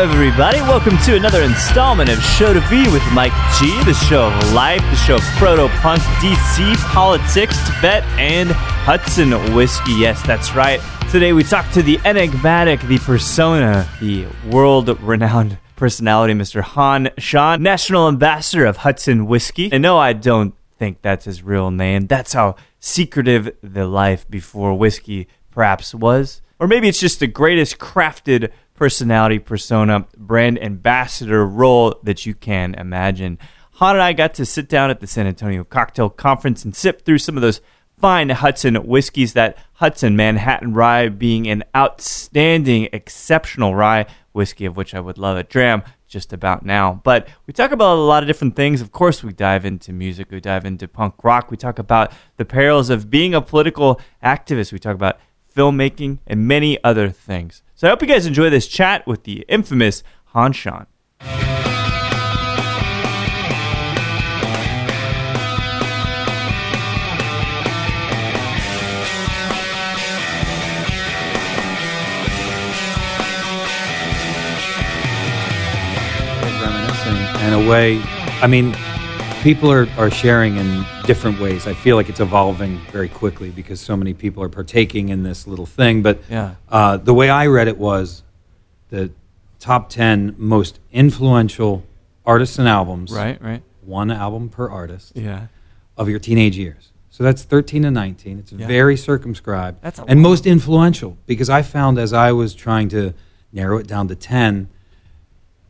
Everybody, welcome to another installment of Show to V with Mike G, the show of life, the show of proto-punk, DC, politics, Tibet, and Hudson Whiskey. Yes, that's right. Today we talk to the enigmatic, the persona, the world-renowned personality, Mr. Han Shan, National Ambassador of Hudson Whiskey. And no, I don't think that's his real name. That's how secretive the life before whiskey perhaps was. Or maybe it's just the greatest crafted personality, persona, brand ambassador role that you can imagine. Han and I got to sit down at the San Antonio Cocktail Conference and sip through some of those fine Hudson whiskeys, that Hudson Manhattan Rye being an outstanding, exceptional rye whiskey, of which I would love a dram just about now. But we talk about a lot of different things. Of course, we dive into music. We dive into punk rock. We talk about the perils of being a political activist. We talk about filmmaking and many other things. So I hope you guys enjoy this chat with the infamous Han Shan. Reminiscing in a way, I mean, people are sharing in different ways. I feel like it's evolving very quickly because so many people are partaking in this little thing. But yeah. The way I read it was the top 10 most influential artists and albums. Right. One album per artist. Yeah. Of your teenage years. So that's 13 to 19. It's very circumscribed. That's and most influential, because I found as I was trying to narrow it down to 10,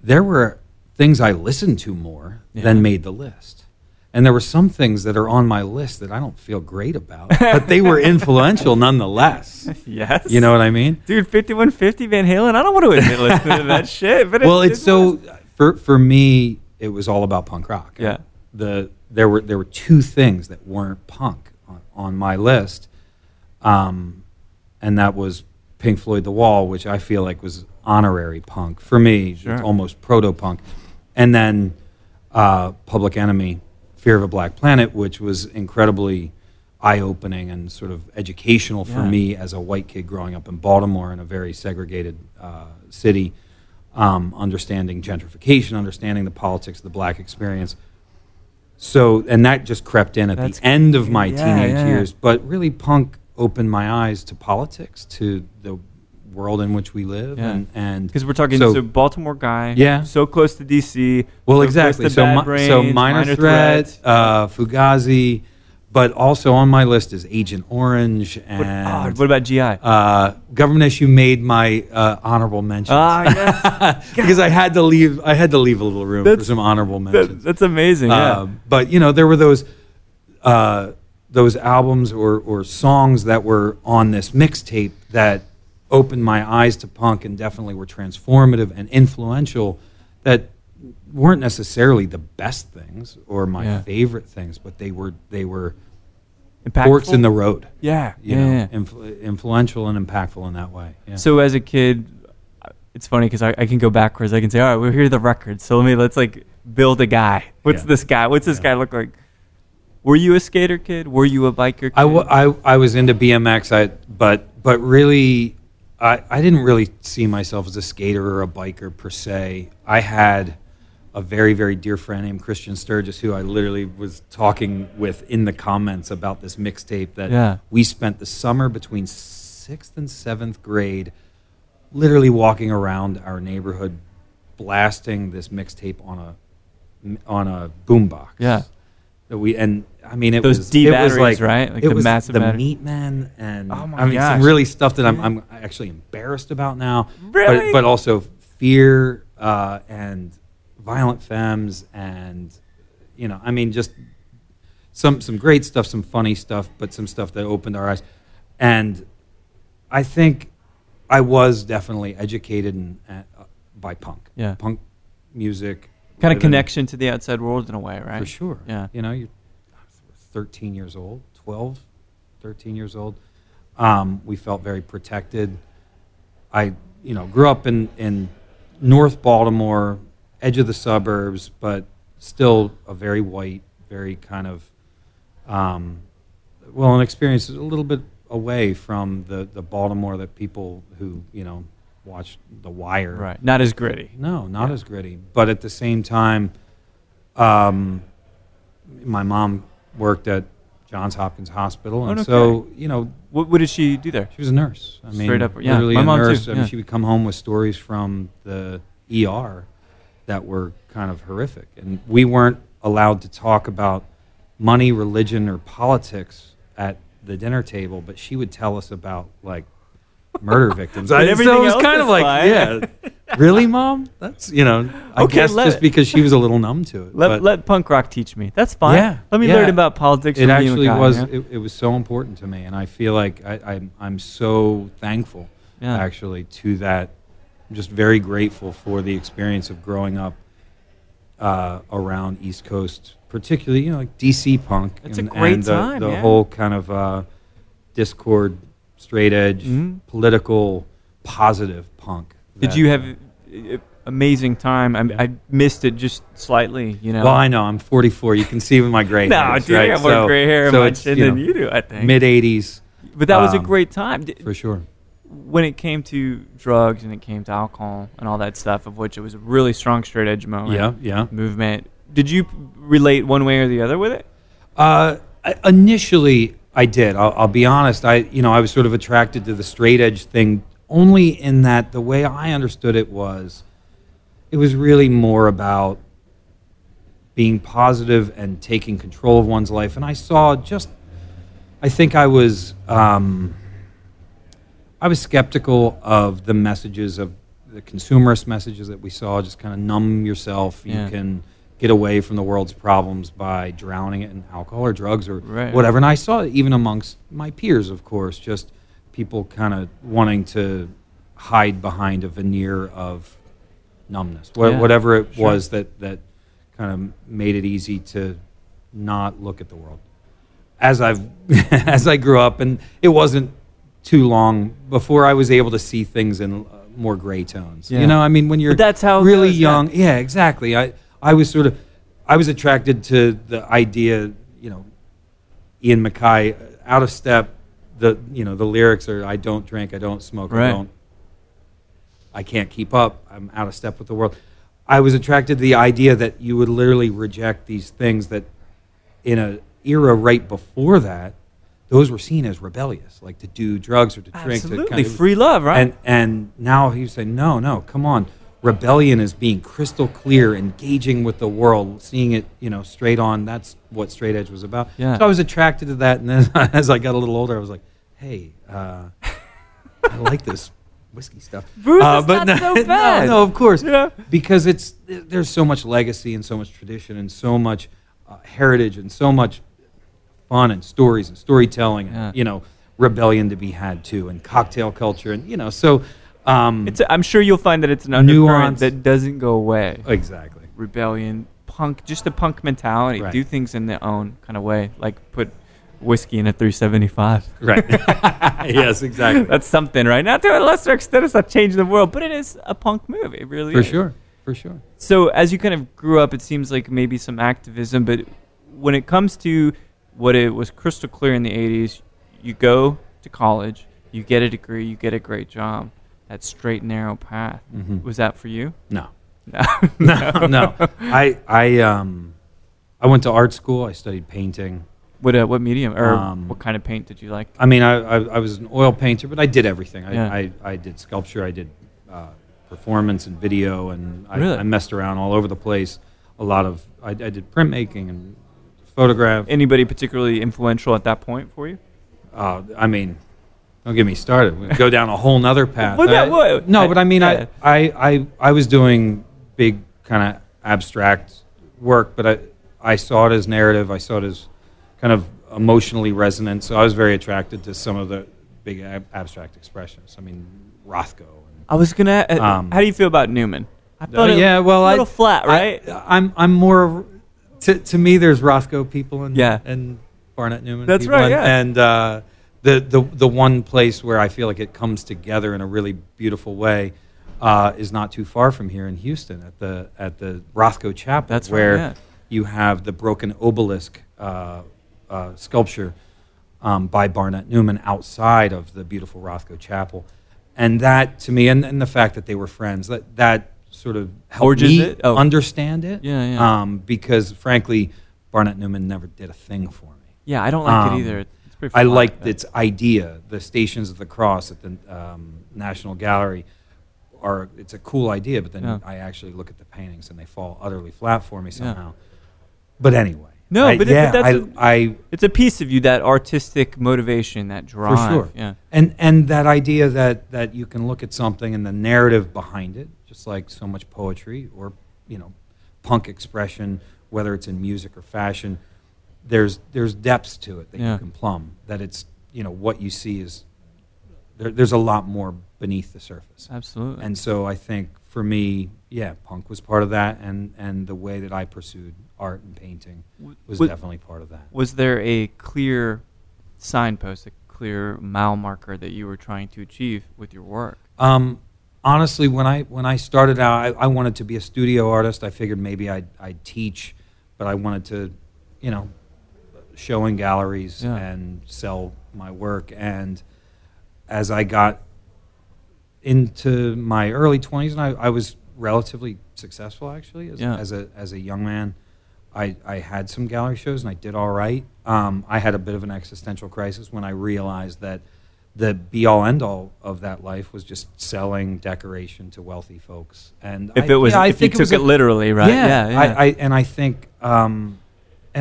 there were things I listened to more than made the list. And there were some things that are on my list that I don't feel great about, but they were influential nonetheless. Yes. You know what I mean? Dude, 5150 Van Halen, I don't want to admit listening to that shit. But well, it's so, for me, it was all about punk rock. Yeah. There were two things that weren't punk on my list, and that was Pink Floyd, The Wall, which I feel like was honorary punk. For me, it's almost proto-punk. And then Public Enemy, Fear of a Black Planet, which was incredibly eye-opening and sort of educational for me as a white kid growing up in Baltimore in a very segregated city, understanding gentrification, understanding the politics of the black experience. So, and that just crept in at the end of my teenage years. But really, punk opened my eyes to politics, to the world in which we live, and because we're talking so, Baltimore guy, so close to DC. Well, so exactly. So, Minor Threat, Fugazi, but also on my list is Agent Orange and what about GI? Government Issue made my honorable mentions. Because I had to leave a little room for some honorable mentions. That's amazing. But you know, there were those albums or songs that were on this mixtape that opened my eyes to punk and definitely were transformative and influential, that weren't necessarily the best things or my favorite things, but they were impactful? Forks in the road. Influential and impactful in that way. Yeah. So as a kid, it's funny because I can go backwards. I can say, all right, we're here to the record. So let's build a guy. What's this guy? What's this guy look like? Were you a skater kid? Were you a biker kid? I was into BMX, but really, I didn't really see myself as a skater or a biker per se. I had a very, very dear friend named Christian Sturgis, who I literally was talking with in the comments about this mixtape that we spent the summer between 6th and 7th grade literally walking around our neighborhood blasting this mixtape on a boombox. Yeah. It was the Meatmen and some really stuff that I'm actually embarrassed about now. Really? But also Fear and Violent Femmes and just some great stuff, some funny stuff, but some stuff that opened our eyes. And I think I was definitely educated and by punk. Yeah. Punk music. Kind of connection to the outside world in a way, right? For sure. Yeah. You know, you're 13 years old, 12, 13 years old. We felt very protected. I, you know, grew up in North Baltimore, edge of the suburbs, but still a very white, very kind of, well, an experience a little bit away from the Baltimore that people who, you know, watched The Wire. Right. Not as gritty. No, not as gritty. But at the same time, my mom worked at Johns Hopkins Hospital. And so, you know. What did she do there? She was a nurse. I mean, straight up. Yeah, literally my mom nurse. Too. Yeah. I mean, she would come home with stories from the ER that were kind of horrific. And we weren't allowed to talk about money, religion, or politics at the dinner table, but she would tell us about, like, murder victims. So it was kind of like, yeah, really, Mom? That's, you know, I guess just because she was a little numb to it. Let punk rock teach me. That's fine. Yeah, let me learn about politics. It actually was, it was so important to me, and I feel like I'm so thankful, actually, to that. I'm just very grateful for the experience of growing up around East Coast, particularly, you know, like DC punk. It's a great time. The whole kind of Dischord, straight edge, political, positive punk. Did you have amazing time? I missed it just slightly, you know. Well, I know. I'm 44. You can see with my gray hair. No, dude, right? I have more gray hair than you do, I think. Mid-'80s. But that was a great time. For sure. When it came to drugs and it came to alcohol and all that stuff, of which it was a really strong straight edge moment. Movement. Did you relate one way or the other with it? Initially, I did. I'll be honest. I was sort of attracted to the straight edge thing only in that the way I understood it was really more about being positive and taking control of one's life. And I saw I think I was skeptical of the messages of the consumerist messages that we saw, just kind of numb yourself. You can get away from the world's problems by drowning it in alcohol or drugs or whatever. And I saw it even amongst my peers, of course, just people kind of wanting to hide behind a veneer of numbness, whatever it was that kind of made it easy to not look at the world. As I grew up, and it wasn't too long before I was able to see things in more gray tones. Yeah. You know, I mean, when you're really young. Yeah, exactly. I was attracted to the idea, you know, Ian MacKaye, Out of Step, the lyrics are, I don't drink, I don't smoke, I can't keep up, I'm out of step with the world. I was attracted to the idea that you would literally reject these things that in an era right before that, those were seen as rebellious, like to do drugs or to drink. Absolutely, to free love, right? And now he was saying, no, come on. Rebellion is being crystal clear, engaging with the world, seeing it, you know, straight on. That's what straight edge was about. Yeah. So I was attracted to that, and then as I got a little older, I was like, "Hey, I like this whiskey stuff." Bruce is not so bad. No, of course, because there's so much legacy and so much tradition and so much heritage and so much fun and stories and storytelling, and, you know, rebellion to be had too, and cocktail culture, and you know, so. I'm sure you'll find that it's an undercurrent that doesn't go away. Exactly. Rebellion, punk, just the punk mentality. Right. Do things in their own kind of way, like put whiskey in a 375. Right. Yes, exactly. That's something, right? Not to a lesser extent, it's not changing the world, but it is a punk move. It really is. For sure, for sure. So as you kind of grew up, it seems like maybe some activism, but when it comes to what it was crystal clear in the 80s, you go to college, you get a degree, you get a great job. That straight, narrow path. Mm-hmm. Was that for you? No. No. I went to art school. I studied painting. What medium or what kind of paint did you like? I mean, I was an oil painter, but I did everything. I did sculpture. I did performance and video, and I messed around all over the place. I did printmaking and photograph. Anybody particularly influential at that point for you? I mean. Don't get me started. We go down a whole nother path. I was doing big kind of abstract work, but I saw it as narrative. I saw it as kind of emotionally resonant. So I was very attracted to some of the big abstract expressionists. I mean, Rothko and I was gonna. How do you feel about Newman? I thought it's a little flat, right? I'm more. To me, there's Rothko people and Barnett Newman. That's people. Right. Yeah. And the one place where I feel like it comes together in a really beautiful way is not too far from here in Houston at the Rothko Chapel. That's where you have the broken obelisk sculpture by Barnett Newman outside of the beautiful Rothko Chapel. And that, to me, and the fact that they were friends, that sort of helped me understand it. Yeah. Because, frankly, Barnett Newman never did a thing for me. Yeah, I don't like it either. It's pretty fun. I liked its idea. The Stations of the Cross at the National Gallery, it's a cool idea, but then I actually look at the paintings and they fall utterly flat for me somehow. But anyway. It's a piece of you, that artistic motivation, that drive. For sure. Yeah. And that idea that you can look at something and the narrative behind it, just like so much poetry or, punk expression, whether it's in music or fashion, there's depths to it that you can plumb, that it's, what you see is, there's a lot more beneath the surface. Absolutely. And so I think, for me, punk was part of that, and the way that I pursued art and painting was definitely part of that. Was there a clear signpost, a clear mile marker that you were trying to achieve with your work? Honestly, when I started out, I wanted to be a studio artist. I figured maybe I'd teach, but I wanted to, show in galleries and sell my work. And as I got into my early 20s, and I was relatively successful, actually, as a young man. I had some gallery shows, and I did all right. I had a bit of an existential crisis when I realized that the be-all, end-all of that life was just selling decoration to wealthy folks. And if it was literally, right? Yeah. I think, and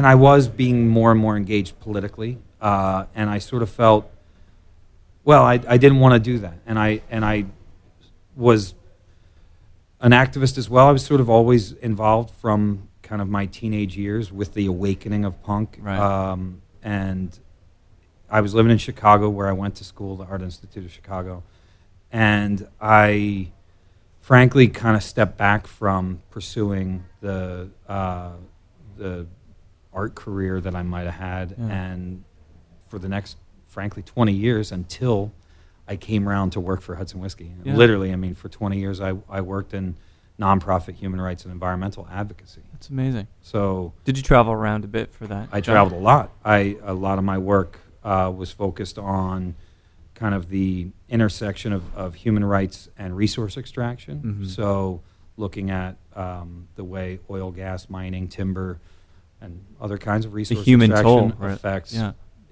I was being more and more engaged politically, and I sort of felt, well, I didn't want to do that, and I was an activist as well. I was sort of always involved from kind of my teenage years with the awakening of punk, right. And I was living in Chicago, where I went to school, the Art Institute of Chicago, and I frankly kind of stepped back from pursuing the art career that I might have had, and for the next, frankly, 20 years until I came around to work for Hudson Whiskey. Yeah. Literally, I mean, for 20 years, I worked in nonprofit human rights and environmental advocacy. That's amazing. So, did you travel around a bit for that? I traveled a lot. A lot of my work was focused on kind of the intersection of human rights and resource extraction. Mm-hmm. So, looking at the way oil, gas, mining, timber, and other kinds of resource extraction affects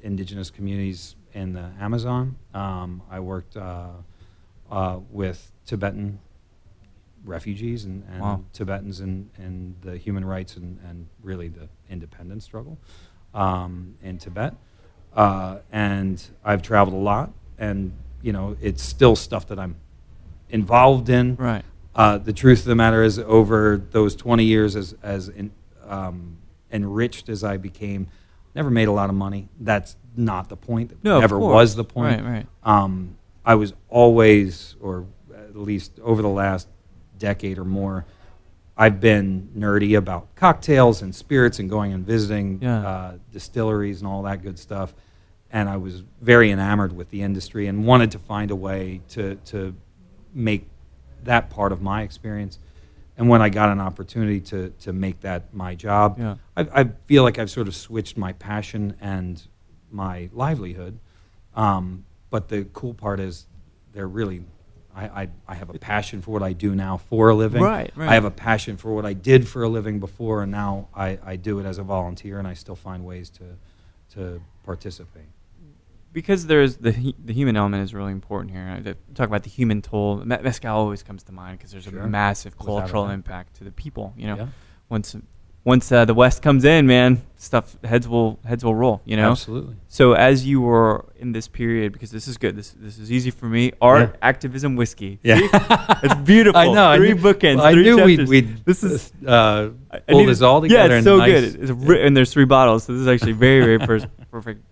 indigenous communities in the Amazon. I worked with Tibetan refugees and Tibetans in the human rights and really the independence struggle in Tibet. And I've traveled a lot, and it's still stuff that I'm involved in. Right. The truth of the matter is, over those 20 years, as enriched as I became, never made a lot of money. That's not the point. Never was the point. Right. I was always, or at least over the last decade or more, I've been nerdy about cocktails and spirits and going and visiting distilleries and all that good stuff. And I was very enamored with the industry and wanted to find a way to make that part of my experience. And when I got an opportunity to make that my job, I feel like I've sort of switched my passion and my livelihood. But the cool part is they're really, I have a passion for what I do now for a living. Right. I have a passion for what I did for a living before, and now I do it as a volunteer, and I still find ways to participate. Because there's the human element is really important here. I talk about the human toll. Mezcal always comes to mind because there's a massive cultural impact to the people. Once the West comes in, man, stuff heads will roll. Absolutely. So as you were in this period, because this is good. This is easy for me. Art, activism, whiskey. Yeah, it's beautiful. I know. Three bookends. Well, three chapters. We'd this is pull this all together. Yeah, it's so good. And there's three bottles, so this is actually very, very perfect.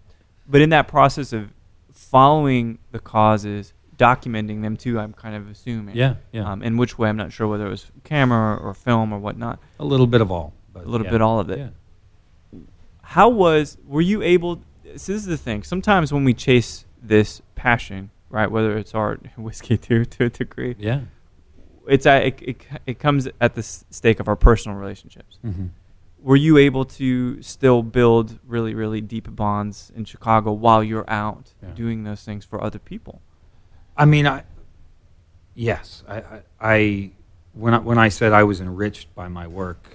But in that process of following the causes, documenting them too, I'm kind of assuming. Yeah. In which way, I'm not sure whether it was camera or film or whatnot. A little bit of all. But a little bit all of it. Yeah. How was, were you able, so this is the thing, sometimes when we chase this passion, right, whether it's art, whiskey too, to a degree, yeah, it comes at the stake of our personal relationships. Mm-hmm. Were you able to still build really, really deep bonds in Chicago while you're out doing those things for other people? I mean, When I said I was enriched by my work,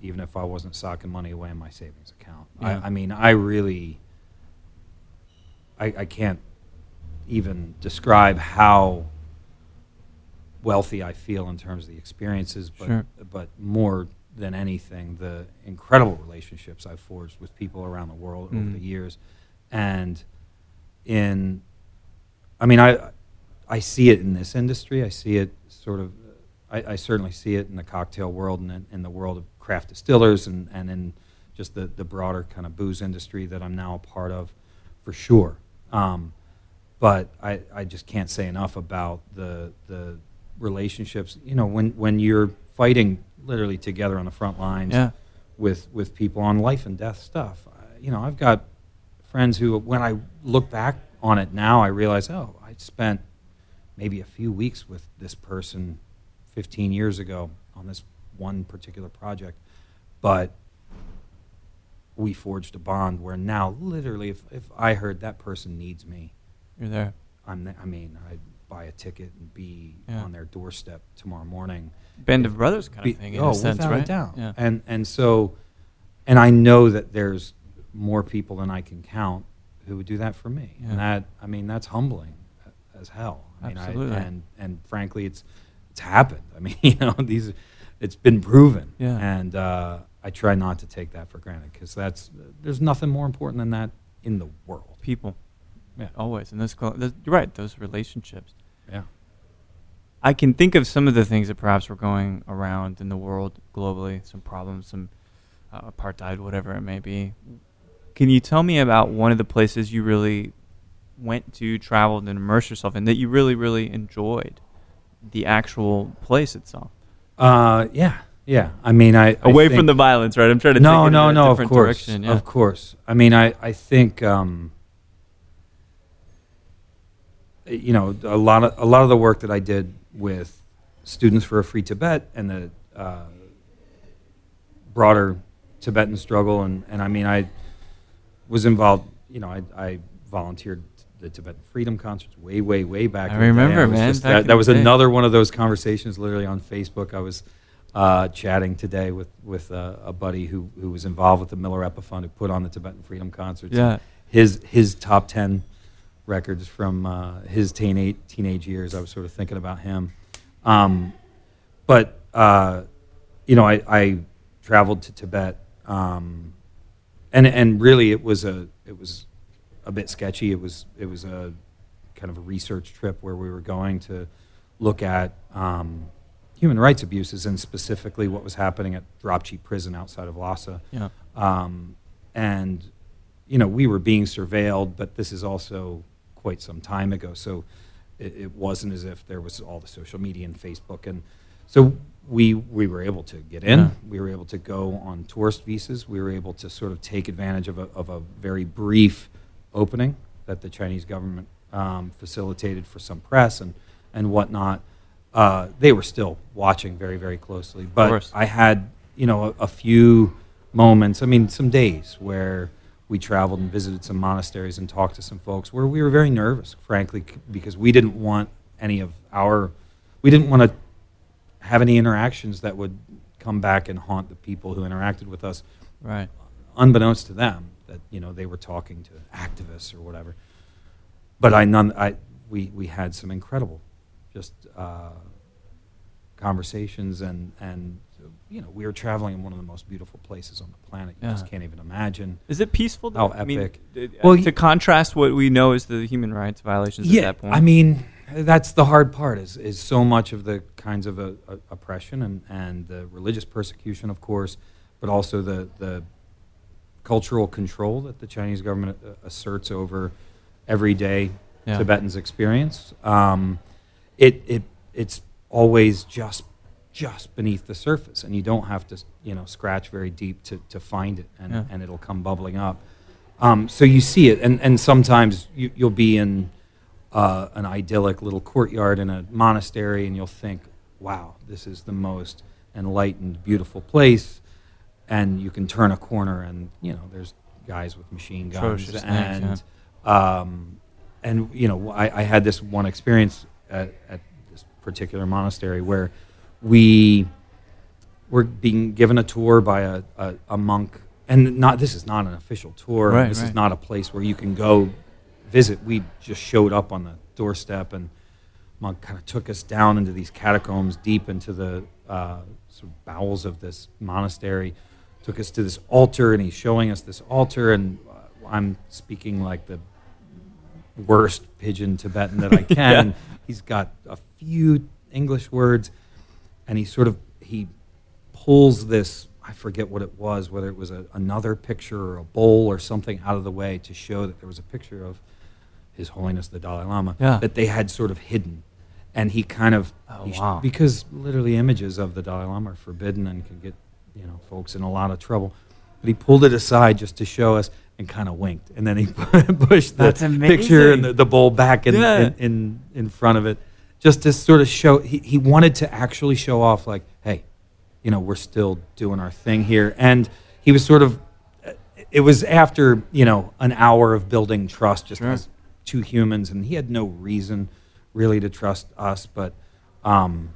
even if I wasn't socking money away in my savings account, yeah. I can't even describe how wealthy I feel in terms of the experiences, but sure. But more than anything, the incredible relationships I've forged with people around the world over the years. And I see it in this industry. I see it sort of, I certainly see it in the cocktail world and in the world of craft distillers and in just the broader kind of booze industry that I'm now a part of, for sure. But I just can't say enough about the relationships. You know, when you're fighting literally together on the front lines with people on life and death stuff. You know, I've got friends who, when I look back on it now, I realize, oh, I spent maybe a few weeks with this person 15 years ago on this one particular project, but we forged a bond where now literally if I heard that person needs me, you're there. I'd buy a ticket and be on their doorstep tomorrow morning. Band of brothers kind of thing, in a sense, right? Without a doubt. Yeah. And so, and I know that there's more people than I can count who would do that for me. Yeah. And that, I mean, that's humbling as hell. Absolutely. And frankly, it's happened. I mean, you know, it's been proven. Yeah. And I try not to take that for granted because there's nothing more important than that in the world. People. Yeah. Always. And those, you're right, those relationships. Yeah. I can think of some of the things that perhaps were going around in the world globally, some problems, some apartheid, whatever it may be. Can you tell me about one of the places you really went to, traveled, and immersed yourself in that you really, really enjoyed the actual place itself? Yeah. I mean, I think from the violence, right? I'm trying to take it in a different direction. No, of course. I mean, I think... you know, a lot of the work that I did with Students for a Free Tibet and the broader Tibetan struggle, and I mean, I was involved. You know, I volunteered the Tibetan Freedom Concerts way back. I remember, in the day. Man. That was another one of those conversations, literally on Facebook. I was chatting today with a buddy who was involved with the Milarepa Fund, who put on the Tibetan Freedom Concerts. Yeah, his top 10 records from his teenage years. I was sort of thinking about him. You know, I traveled to Tibet, and really it was a bit sketchy. It was a kind of a research trip where we were going to look at human rights abuses and specifically what was happening at Drapchi Prison outside of Lhasa. Yeah. And you know, we were being surveilled, but this is also quite some time ago, so it wasn't as if there was all the social media and Facebook, and so we were able to get in. Yeah. We were able to go on tourist visas. We were able to sort of take advantage of a very brief opening that the Chinese government facilitated for some press and whatnot. They were still watching very, very closely, but I had, you know, a few moments, I mean, some days where we traveled and visited some monasteries and talked to some folks where we were very nervous, frankly, because we didn't want we didn't want to have any interactions that would come back and haunt the people who interacted with us. Right. Unbeknownst to them that, you know, they were talking to activists or whatever. But we had some incredible just conversations and you know, we were traveling in one of the most beautiful places on the planet. You just can't even imagine. Is it peaceful, though? Oh, epic. I mean, to contrast what we know is the human rights violations at that point. I mean, that's the hard part is so much of the kinds of oppression and the religious persecution, of course, but also the cultural control that the Chinese government asserts over everyday yeah. Tibetans experience. It's always just beneath the surface, and you don't have to scratch very deep to find it, and, yeah. and it'll come bubbling up. So you see it, and sometimes you'll be in an idyllic little courtyard in a monastery, and you'll think, wow, this is the most enlightened, beautiful place, and you can turn a corner and, there's guys with machine guns. Atrocious and, things, yeah. And I had this one experience at this particular monastery where we were being given a tour by a monk, and this is not an official tour, right, this is not a place where you can go visit. We just showed up on the doorstep, and monk kind of took us down into these catacombs, deep into the sort of bowels of this monastery, took us to this altar, and he's showing us this altar, and I'm speaking like the worst pidgin Tibetan that I can. Yeah. And he's got a few English words, and he pulls this, I forget what it was, whether it was another picture or a bowl or something out of the way to show that there was a picture of His Holiness the Dalai Lama, yeah. that they had sort of hidden. And he kind of, because literally images of the Dalai Lama are forbidden and can get folks in a lot of trouble. But he pulled it aside just to show us and kind of winked. And then he pushed the picture and the bowl back in, yeah. in front of it, just to sort of show, he wanted to actually show off, like, hey, we're still doing our thing here. And he was sort of, it was after, an hour of building trust, just sure. as two humans, and he had no reason really to trust us, but I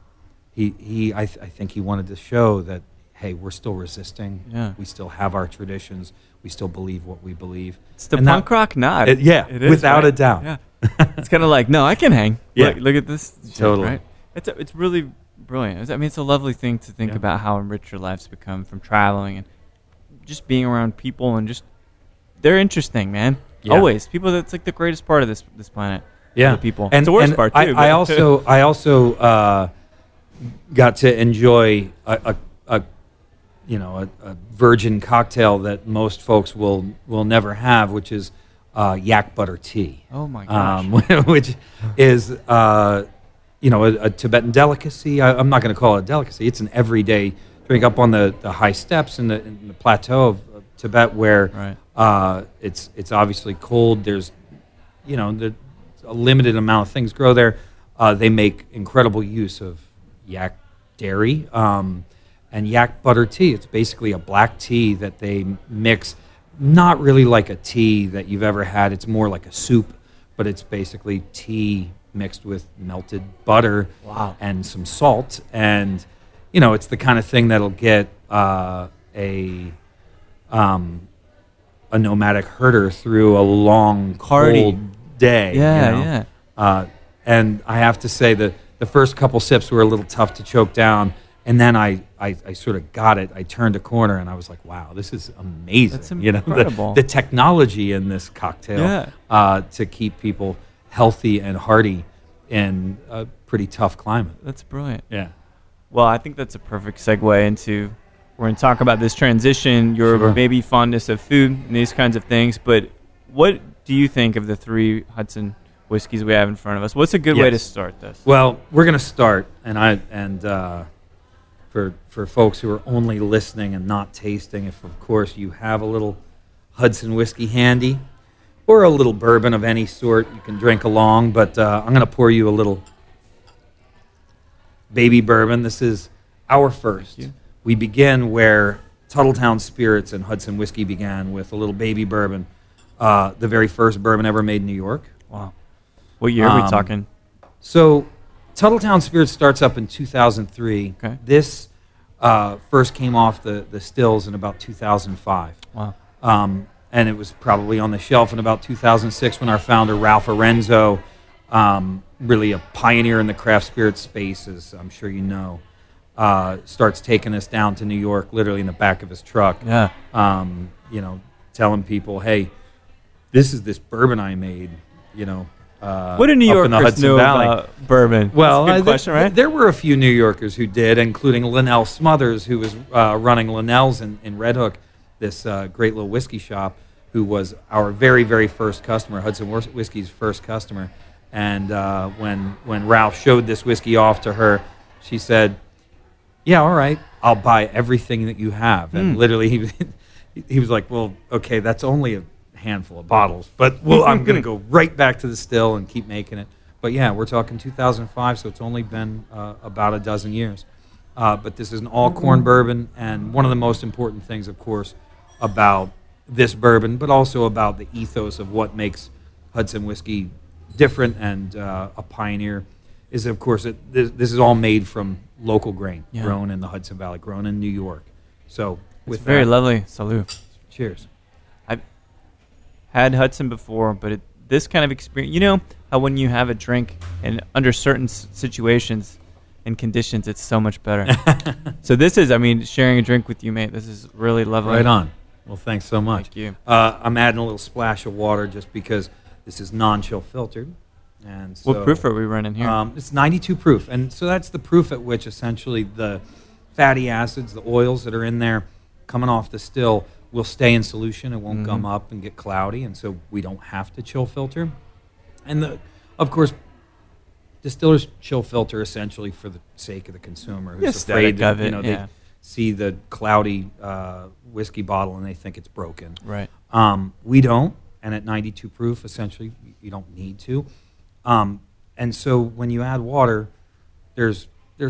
think he wanted to show that, hey, we're still resisting, yeah. we still have our traditions, we still believe what we believe. It's the punk rock nod. Without a doubt. Yeah. It's kind of like, no, I can hang. Yeah. Look at this. Totally. Right? It's really brilliant. I mean, it's a lovely thing to think yeah. about how enriched your life's become from traveling and just being around people, and just, they're interesting, man. Yeah. Always. People, that's like the greatest part of this planet. Yeah. The people. And it's the worst part, too. I also got to enjoy a virgin cocktail that most folks will never have, which is yak butter tea. Oh my gosh! Which is a Tibetan delicacy. I'm not going to call it a delicacy. It's an everyday drink up on the high steps in the plateau of Tibet, where right. It's obviously cold. There's a limited amount of things grow there. They make incredible use of yak dairy. And yak butter tea. It's basically a black tea that they mix, not really like a tea that you've ever had. It's more like a soup, but it's basically tea mixed with melted butter wow. and some salt. And, it's the kind of thing that'll get a nomadic herder through a long, cold day. Yeah, yeah. And I have to say that the first couple sips were a little tough to choke down. And then I sort of got it. I turned a corner, and I was like, wow, this is amazing. That's incredible. The technology in this cocktail yeah. To keep people healthy and hearty in a pretty tough climate. That's brilliant. Yeah. Well, I think that's a perfect segue into, we're going to talk about this transition, your sure. maybe fondness of food and these kinds of things. But what do you think of the three Hudson whiskeys we have in front of us? What's a good yes. way to start this? Well, we're going to start, For folks who are only listening and not tasting, if of course you have a little Hudson whiskey handy or a little bourbon of any sort, you can drink along. But I'm going to pour you a little baby bourbon. This is our first. We begin where Tuthilltown Spirits and Hudson Whiskey began, with a little baby bourbon, the very first bourbon ever made in New York. Wow. What year are we talking? So Tuthilltown Spirits starts up in 2003. Okay. This first came off the stills in about 2005. Wow. And it was probably on the shelf in about 2006 when our founder, Ralph Erenzo, really a pioneer in the craft spirit space, as I'm sure you know, starts taking us down to New York, literally in the back of his truck. Yeah. Telling people, hey, this is this bourbon I made, what do New Yorkers know about bourbon? Well, that's a good question, right? There were a few New Yorkers who did, including Linnell Smothers, who was running Linnell's in Red Hook, this great little whiskey shop. who was our very, very first customer, Hudson Whiskey's first customer. And when Ralph showed this whiskey off to her, she said, yeah, all right, I'll buy everything that you have. And literally he was like, well, okay, that's only a handful of bottles, but well, I'm going to go right back to the still and keep making it. But yeah, we're talking 2005, so it's only been about a dozen years. But this is an all-corn bourbon, and one of the most important things, of course, about this bourbon, but also about the ethos of what makes Hudson Whiskey different and a pioneer, is, of course, this is all made from local grain, grown in the Hudson Valley, grown in New York. So with very lovely. Salud. Cheers. I've had Hudson before, but this kind of experience, you know how when you have a drink and under certain situations and conditions, it's so much better. So this is, I mean, sharing a drink with you, mate, this is really lovely. Right on. Well, thanks so much. Thank you. I'm adding a little splash of water just because this is non-chill filtered. And so, what proof are we running here? It's 92 proof. And so that's the proof at which essentially the fatty acids, the oils that are in there coming off the still will stay in solution. It won't gum up and get cloudy. And so we don't have to chill filter. And of course, distillers chill filter essentially for the sake of the consumer who's afraid that, they see the cloudy whiskey bottle and they think it's broken. Right. We don't, and at 92 proof, essentially, you don't need to. And so when you add water, there's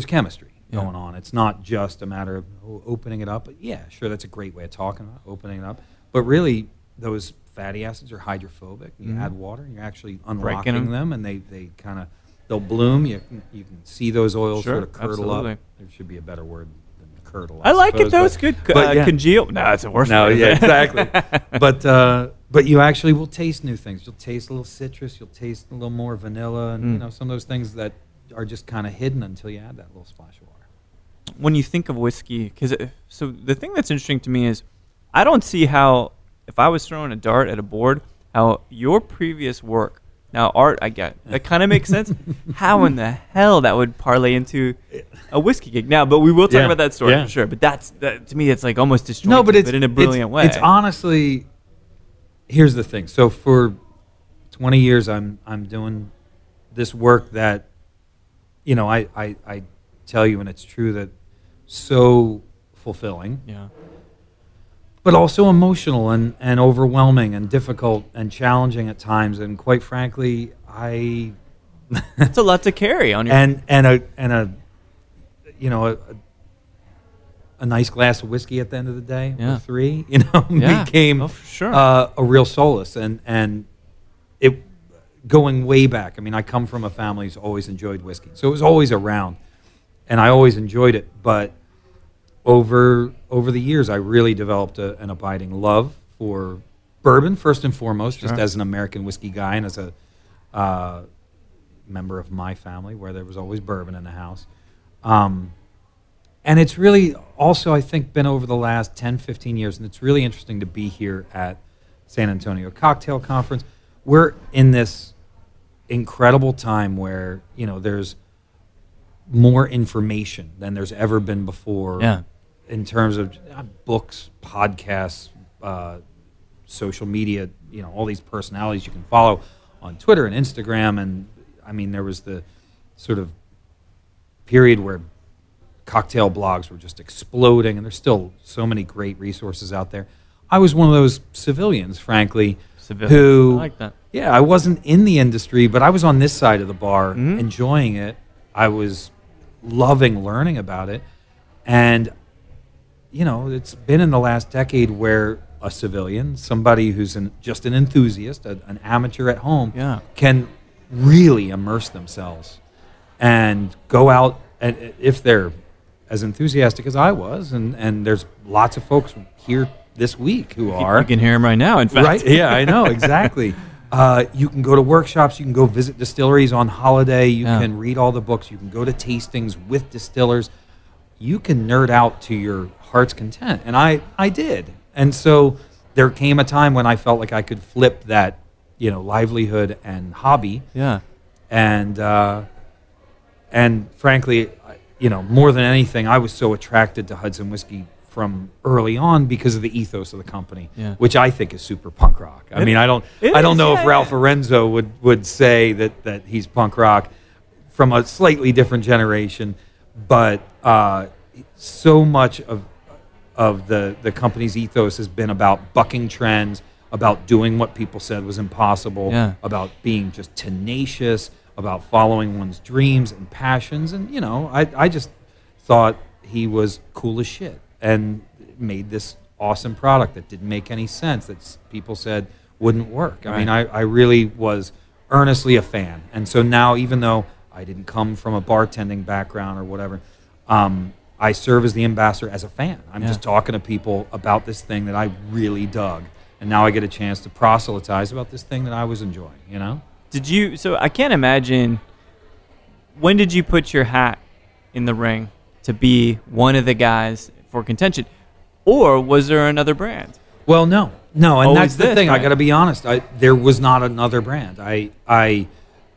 chemistry going on. It's not just a matter of opening it up. But yeah, sure, that's a great way of talking about opening it up. But really, those fatty acids are hydrophobic. You add water, and you're actually unlocking them, and they kind of they'll bloom. You can see those oils sort of curdle up. There should be a better word. Curdle, I like it though. It's good. Congeal. No, it's a worse. No, yeah, exactly. But you actually will taste new things. You'll taste a little citrus. You'll taste a little more vanilla, and some of those things that are just kind of hidden until you add that little splash of water. When you think of whiskey, so the thing that's interesting to me is, I don't see how if I was throwing a dart at a board, how your previous work. Now, art, I get. That kind of makes sense. How in the hell that would parlay into a whiskey gig? Now, but we will talk about that story for sure. But to me, it's like almost disjointed, but in a brilliant way. It's honestly, here's the thing. So for 20 years, I'm doing this work that, I tell you, and it's true, that so fulfilling. Yeah. But also emotional and overwhelming and difficult and challenging at times, and quite frankly, it's a lot to carry on your a nice glass of whiskey at the end of the day or three, became a real solace and it going way back. I mean, I come from a family who's always enjoyed whiskey, so it was always around, and I always enjoyed it, but. Over the years, I really developed an abiding love for bourbon, first and foremost, just as an American whiskey guy and as a member of my family, where there was always bourbon in the house. And it's really also, I think, been over the last 10, 15 years, and it's really interesting to be here at San Antonio Cocktail Conference. We're in this incredible time where, there's more information than there's ever been before in terms of books, podcasts, social media, all these personalities you can follow on Twitter and Instagram. And I mean, there was the sort of period where cocktail blogs were just exploding, and there's still so many great resources out there. I was one of those civilians, frankly, who, I like that. Yeah, I wasn't in the industry, but I was on this side of the bar enjoying it. I was loving learning about it, and it's been in the last decade where a civilian, somebody who's just an enthusiast, an amateur at home, can really immerse themselves and go out, and if they're as enthusiastic as I was, and there's lots of folks here this week who are. You can hear them right now, in fact. Right? Yeah, I know, exactly. You can go to workshops, you can go visit distilleries on holiday, you can read all the books, you can go to tastings with distillers, you can nerd out to your heart's content. And I did. And so there came a time when I felt like I could flip that, livelihood and hobby. Yeah. And frankly, more than anything, I was so attracted to Hudson Whiskey from early on because of the ethos of the company, which I think is super punk rock. I mean, I don't know if Ralph Erenzo would say that he's punk rock from a slightly different generation, but so much of the company's ethos has been about bucking trends, about doing what people said was impossible, about being just tenacious, about following one's dreams and passions. And, you know, I just thought he was cool as shit and made this awesome product that didn't make any sense, that people said wouldn't work. I mean, I really was earnestly a fan. And so now, even though I didn't come from a bartending background or whatever, I serve as the ambassador as a fan. I'm just talking to people about this thing that I really dug. And now I get a chance to proselytize about this thing that I was enjoying, you know? So I can't imagine, when did you put your hat in the ring to be one of the guys for contention? Or was there another brand? Well, no. No, and that's the thing. Right? I got to be honest. There was not another brand. I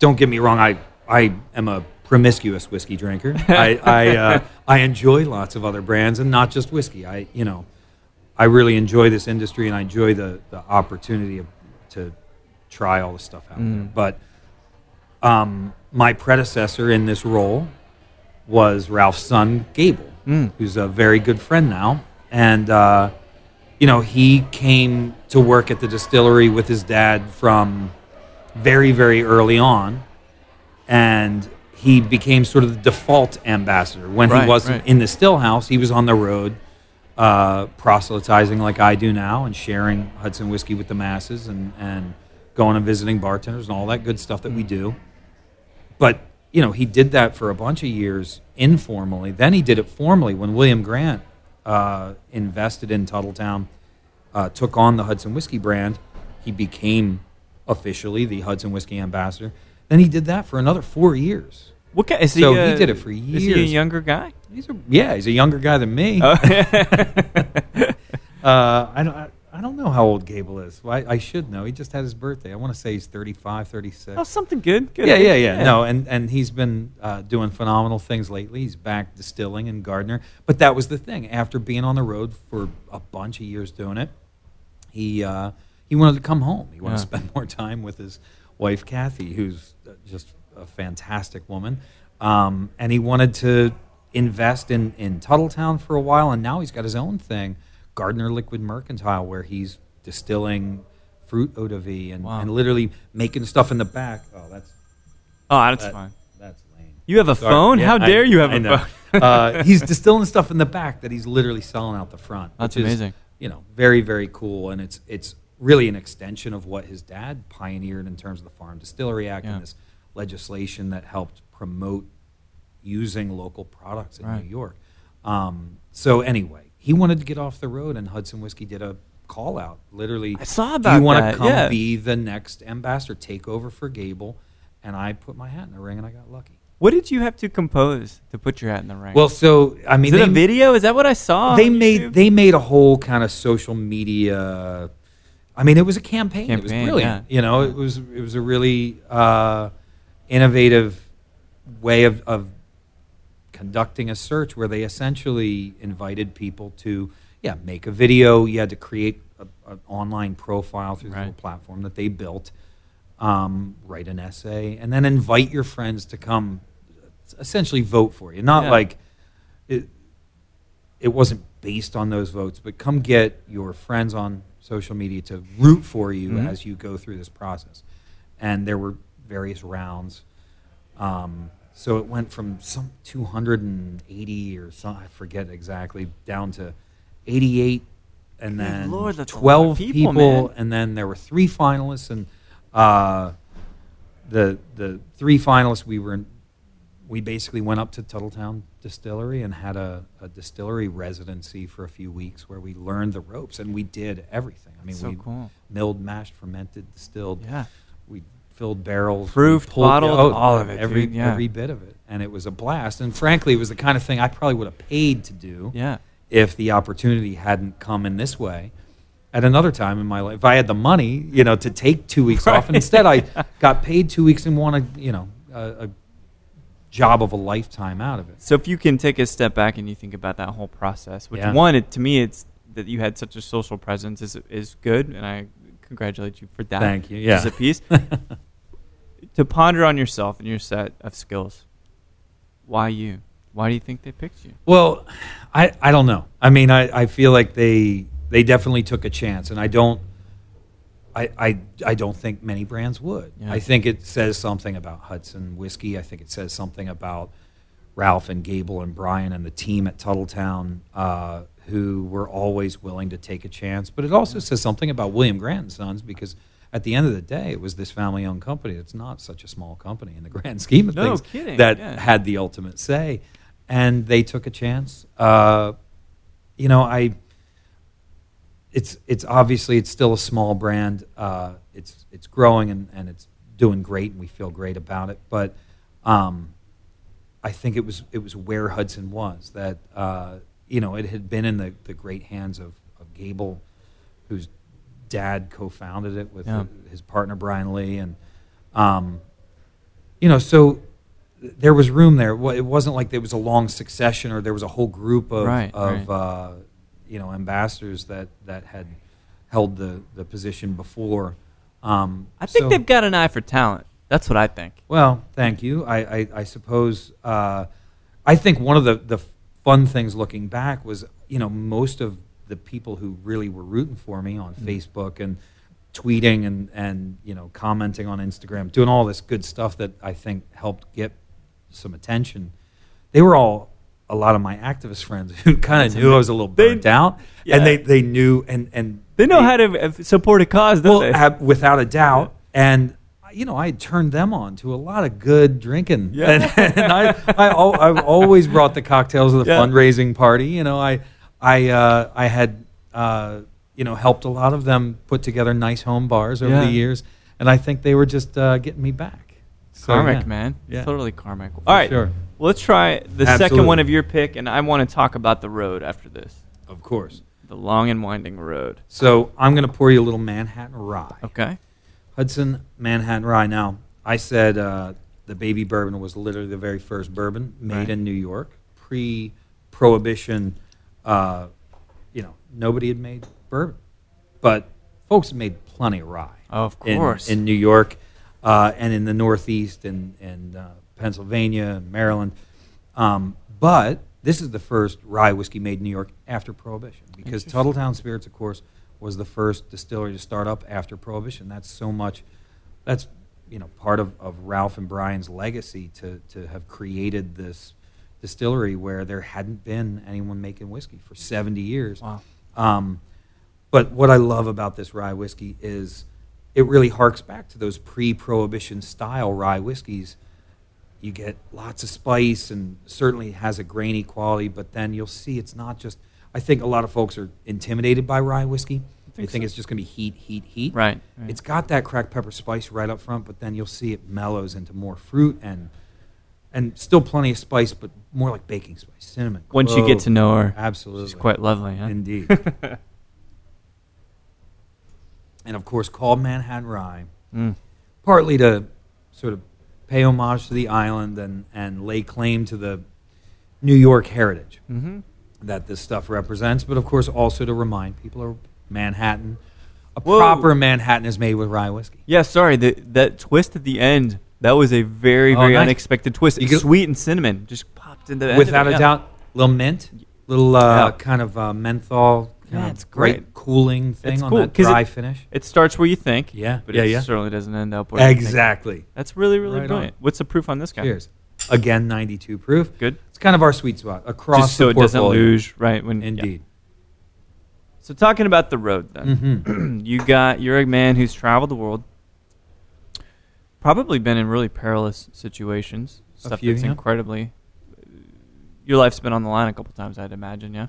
don't get me wrong. I am a promiscuous whiskey drinker. I enjoy lots of other brands and not just whiskey. I really enjoy this industry, and I enjoy the opportunity to try all this stuff out there. But my predecessor in this role was Ralph's son, Gable, who's a very good friend now. And, he came to work at the distillery with his dad from very, very early on. And he became sort of the default ambassador. When he wasn't in the still house, he was on the road proselytizing like I do now and sharing Hudson Whiskey with the masses and going and visiting bartenders and all that good stuff that we do. But, he did that for a bunch of years informally. Then he did it formally when William Grant invested in Tuthilltown, took on the Hudson Whiskey brand. He became officially the Hudson Whiskey ambassador. Then he did that for another 4 years. What guy? He did it for years. Is he a younger guy? He's a younger guy than me. Oh. I don't know how old Gable is. Well, I should know. He just had his birthday. I want to say he's 35, 36. Oh, something good. Yeah. No, and he's been doing phenomenal things lately. He's back distilling and gardener. But that was the thing. After being on the road for a bunch of years doing it, he wanted to come home. He wanted to spend more time with his wife, Kathy, who's just a fantastic woman, and he wanted to invest in Tuthilltown for a while, and now he's got his own thing, Gardner Liquid Mercantile, where he's distilling fruit eau-de-vie and literally making stuff in the back. That's fine. That's lame. You have a phone? Yeah, How dare you have a phone? He's distilling stuff in the back that he's literally selling out the front. That's amazing. Is, very, very cool, and it's really an extension of what his dad pioneered in terms of the Farm Distillery Act and this legislation that helped promote using local products in New York. So anyway, he wanted to get off the road, and Hudson Whiskey did a call out. Literally, I saw about that. Do you want to come be the next ambassador, take over for Gable? And I put my hat in the ring, and I got lucky. What did you have to compose to put your hat in the ring? Well, is it a video? Is that what I saw? They made a whole kind of social media. I mean, it was a campaign. It was brilliant. Yeah. It was a really innovative way of conducting a search where they essentially invited people to make a video. You had to create an online profile through the whole platform that they built, write an essay, and then invite your friends to come essentially vote for you. Not like it wasn't based on those votes, but come get your friends on social media to root for you as you go through this process. And there were various rounds. So it went from some 280 or some, I forget exactly, down to 88, and then 12 people, and then there were three finalists, and the three finalists we basically went up to Tuthilltown Distillery and had a distillery residency for a few weeks where we learned the ropes, and we did everything. I mean, milled, mashed, fermented, distilled. Yeah. We filled barrels, proofed, bottled, all of it, every bit of it, and it was a blast. And frankly, it was the kind of thing I probably would have paid to do if the opportunity hadn't come in this way. At another time in my life, if I had the money, to take 2 weeks off, and instead I got paid 2 weeks and won a job of a lifetime out of it. So if you can take a step back and you think about that whole process, which to me, it's that you had such a social presence is good, and I congratulate you for that. Thank you. Yeah. As a piece. To ponder on yourself and your set of skills, why you? Why do you think they picked you? Well, I don't know. I mean, I feel like they definitely took a chance, and I don't think many brands would. Yeah. I think it says something about Hudson Whiskey. I think it says something about Ralph and Gable and Brian and the team at Tuthilltown, who were always willing to take a chance. But it also says something about William Grant and Sons, because at the end of the day, it was this family-owned company. It's not such a small company in the grand scheme of things. No kidding. That had the ultimate say. And they took a chance. It's obviously, it's still a small brand. It's growing and it's doing great, and we feel great about it. But I think it was where Hudson was. That it had been in the great hands of Gable, whose dad co-founded it with his partner Brian Lee, and so there was room there. It wasn't like there was a long succession or there was a whole group of ambassadors that had held the position before. I think they've got an eye for talent. That's what I think. Well, thank you. I suppose I think one of the fun things looking back was, most of the people who really were rooting for me on Facebook and tweeting and commenting on Instagram, doing all this good stuff that I think helped get some attention, they were all a lot of my activist friends who kind of knew I was a little burnt out, and they knew and they know how to support a cause, don't they? Without a doubt. And I had turned them on to a lot of good drinking, and I've always brought the cocktails to the fundraising party. I had helped a lot of them put together nice home bars over the years, and I think they were just getting me back. So, karmic, man, totally karmic. All right. Sure. Let's try the second one of your pick, and I want to talk about the road after this. Of course. The long and winding road. So I'm going to pour you a little Manhattan Rye. Okay. Hudson Manhattan Rye. Now, I said the baby bourbon was literally the very first bourbon made in New York. Pre-Prohibition, nobody had made bourbon. But folks had made plenty of rye. Oh, of course. In New York and in the Northeast and Pennsylvania and Maryland, but this is the first rye whiskey made in New York after Prohibition, because Tuthilltown Spirits, of course, was the first distillery to start up after Prohibition. That's part of Ralph and Brian's legacy to have created this distillery where there hadn't been anyone making whiskey for 70 years. Wow. But what I love about this rye whiskey is it really harks back to those pre-Prohibition style rye whiskeys. You get lots of spice, and certainly has a grainy quality, but then you'll see it's not just... I think a lot of folks are intimidated by rye whiskey. They think it's just going to be heat. Right. It's got that cracked pepper spice right up front, but then you'll see it mellows into more fruit and still plenty of spice, but more like baking spice, cinnamon. Once you get to know her. Absolutely. She's quite lovely, huh? Indeed. And, of course, called Manhattan Rye, partly to sort of pay homage to the island and lay claim to the New York heritage that this stuff represents, but of course also to remind people of Manhattan. Proper Manhattan is made with rye whiskey. Yeah, sorry, that twist at the end, that was a very, very unexpected twist. Sweet and cinnamon just popped into the end. Without a doubt, little mint, little kind of menthol. That's great cooling thing on that dry finish. It starts where you think, but it certainly doesn't end up where you think. That's really, really brilliant. What's the proof on this guy? Cheers. Again, 92 proof. Good. It's kind of our sweet spot across just the portfolio. So it doesn't luge, right? Indeed. Yeah. So talking about the road, then, you're a man who's traveled the world, probably been in really perilous situations, stuff that's incredibly... Your life's been on the line a couple times, I'd imagine, yeah?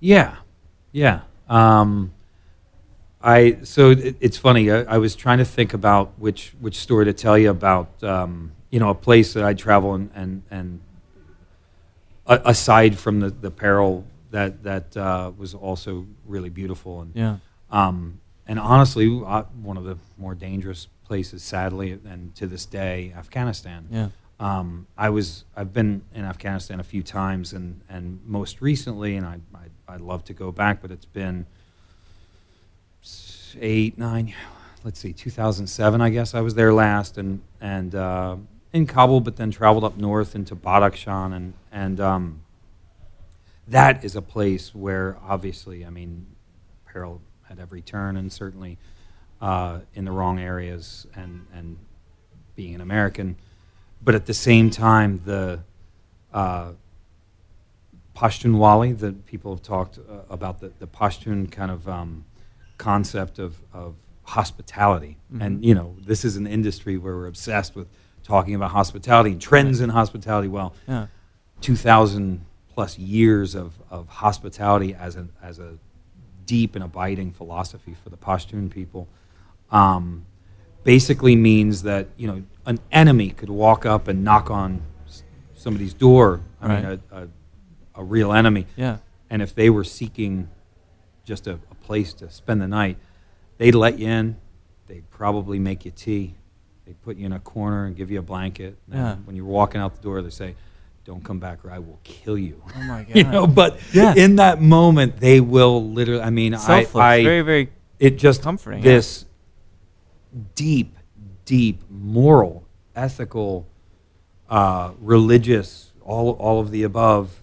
Yeah. Yeah, it's funny. I was trying to think about which story to tell you about. A place that I travel and aside from the peril that was also really beautiful and honestly one of the more dangerous places, sadly, and to this day, Afghanistan. Yeah. I've been in Afghanistan a few times, and most recently, and I'd love to go back, but it's been 8, 9, let's see, 2007, I guess I was there last, and in Kabul, but then traveled up north into Badakhshan, and that is a place where obviously, I mean, peril at every turn, and certainly in the wrong areas, and being an American. But at the same time, the Pashtunwali, the people have talked about the Pashtun kind of concept of hospitality. Mm-hmm. And, you know, this is an industry where we're obsessed with talking about hospitality and trends in hospitality. Well, yeah. 2,000 plus years of hospitality as a deep and abiding philosophy for the Pashtun people basically means that, you know, an enemy could walk up and knock on somebody's door. I mean, a real enemy. Yeah. And if they were seeking just a place to spend the night, they'd let you in. They'd probably make you tea. They'd put you in a corner and give you a blanket. Yeah. When you're walking out the door, they say, "Don't come back, or I will kill you." Oh my God! You know, but in that moment, they will literally. I mean, selfless, very, very. It just comforting. This deep moral, ethical, religious, all of the above,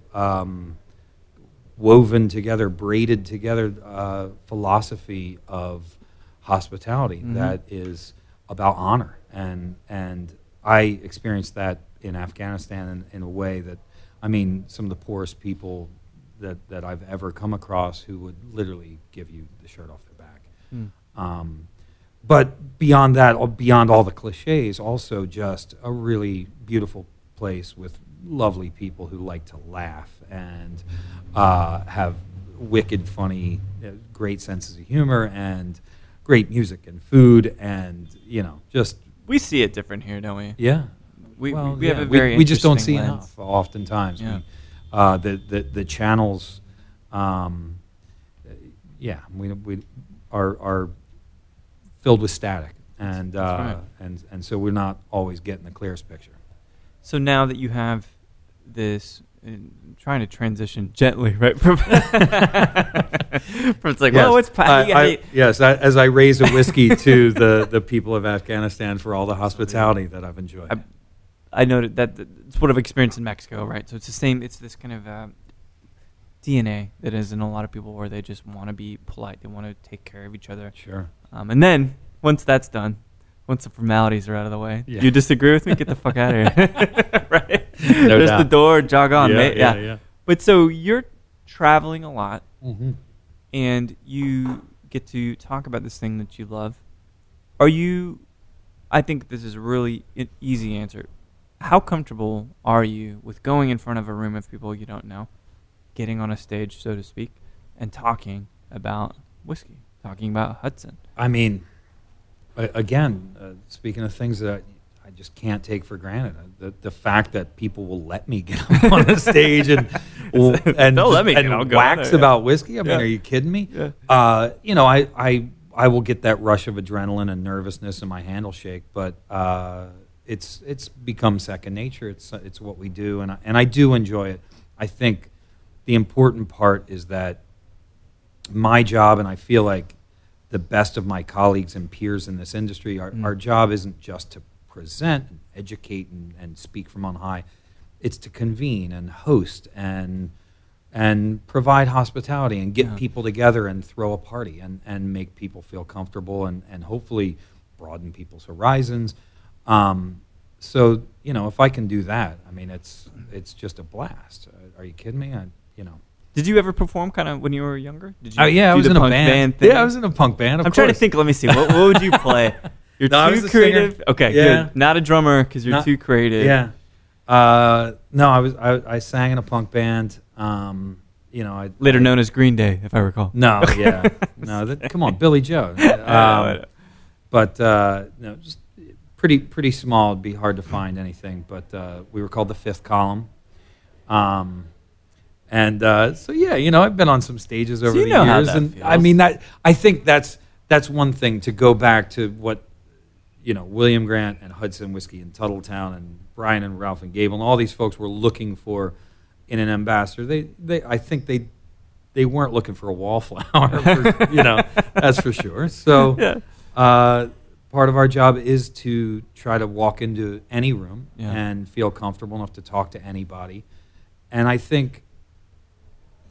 woven together, braided together philosophy of hospitality that is about honor, and I experienced that in Afghanistan in a way that, I mean, some of the poorest people that I've ever come across who would literally give you the shirt off their back. But beyond that, beyond all the cliches, also just a really beautiful place with lovely people who like to laugh and have wicked, funny, great senses of humor and great music and food and, you know, just... We see it different here, don't we? Yeah. We have a very we just don't see lens. Enough oftentimes. Yeah. The channels... we are filled with static, and so we're not always getting the clearest picture. So now that you have this, I'm trying to transition gently, right? From it's like, yes. Whoa, it's as I raise a whiskey to the people of Afghanistan for all the hospitality that I've enjoyed. I noted that it's what I've experienced in Mexico, right? So it's the same. It's this kind of DNA that is in a lot of people where they just want to be polite. They want to take care of each other. Sure. And then once that's done, once the formalities are out of the way, you disagree with me, get the fuck out of here. Right? No There's doubt. The door, jog on, mate. Yeah. But so you're traveling a lot, and you get to talk about this thing that you love. I think this is a really easy answer. How comfortable are you with going in front of a room of people you don't know, getting on a stage, so to speak, and talking about whiskey, talking about Hudson? I mean, again, speaking of things that I just can't take for granted, the fact that people will let me get up on a stage and wax about whiskey. I mean, are you kidding me? Yeah. You know, I will get that rush of adrenaline and nervousness and my hand will shake, but it's become second nature. It's what we do, and I do enjoy it. I think the important part is that my job, and I feel like the best of my colleagues and peers in this industry, our job isn't just to present and educate and speak from on high. It's to convene and host and provide hospitality and get people together and throw a party and make people feel comfortable and hopefully broaden people's horizons. So, you know, if I can do that, I mean, it's just a blast. Are you kidding me? You know. Did you ever perform kind of when you were younger? Did you? Yeah, I was in a band. Yeah, I was in a punk band. Of course. Trying to think. Let me see. What would you play? You're too creative. Singer. Okay, good. Not a drummer because you're too creative. Yeah. No, I sang in a punk band. You know, later known as Green Day, if I recall. No, yeah, no. Come on, Billy Joe. No, just pretty small. It'd be hard to find anything. But we were called the Fifth Column. So yeah, you know, I've been on some stages over the years, and feels. I mean, I think that's one thing to go back to what you know, William Grant and Hudson Whiskey and Tuthilltown and Brian and Ralph and Gable and all these folks were looking for in an ambassador. I think they weren't looking for a wallflower, for, you know, that's for sure. So yeah. Part of our job is to try to walk into any room yeah. and feel comfortable enough to talk to anybody. And I think,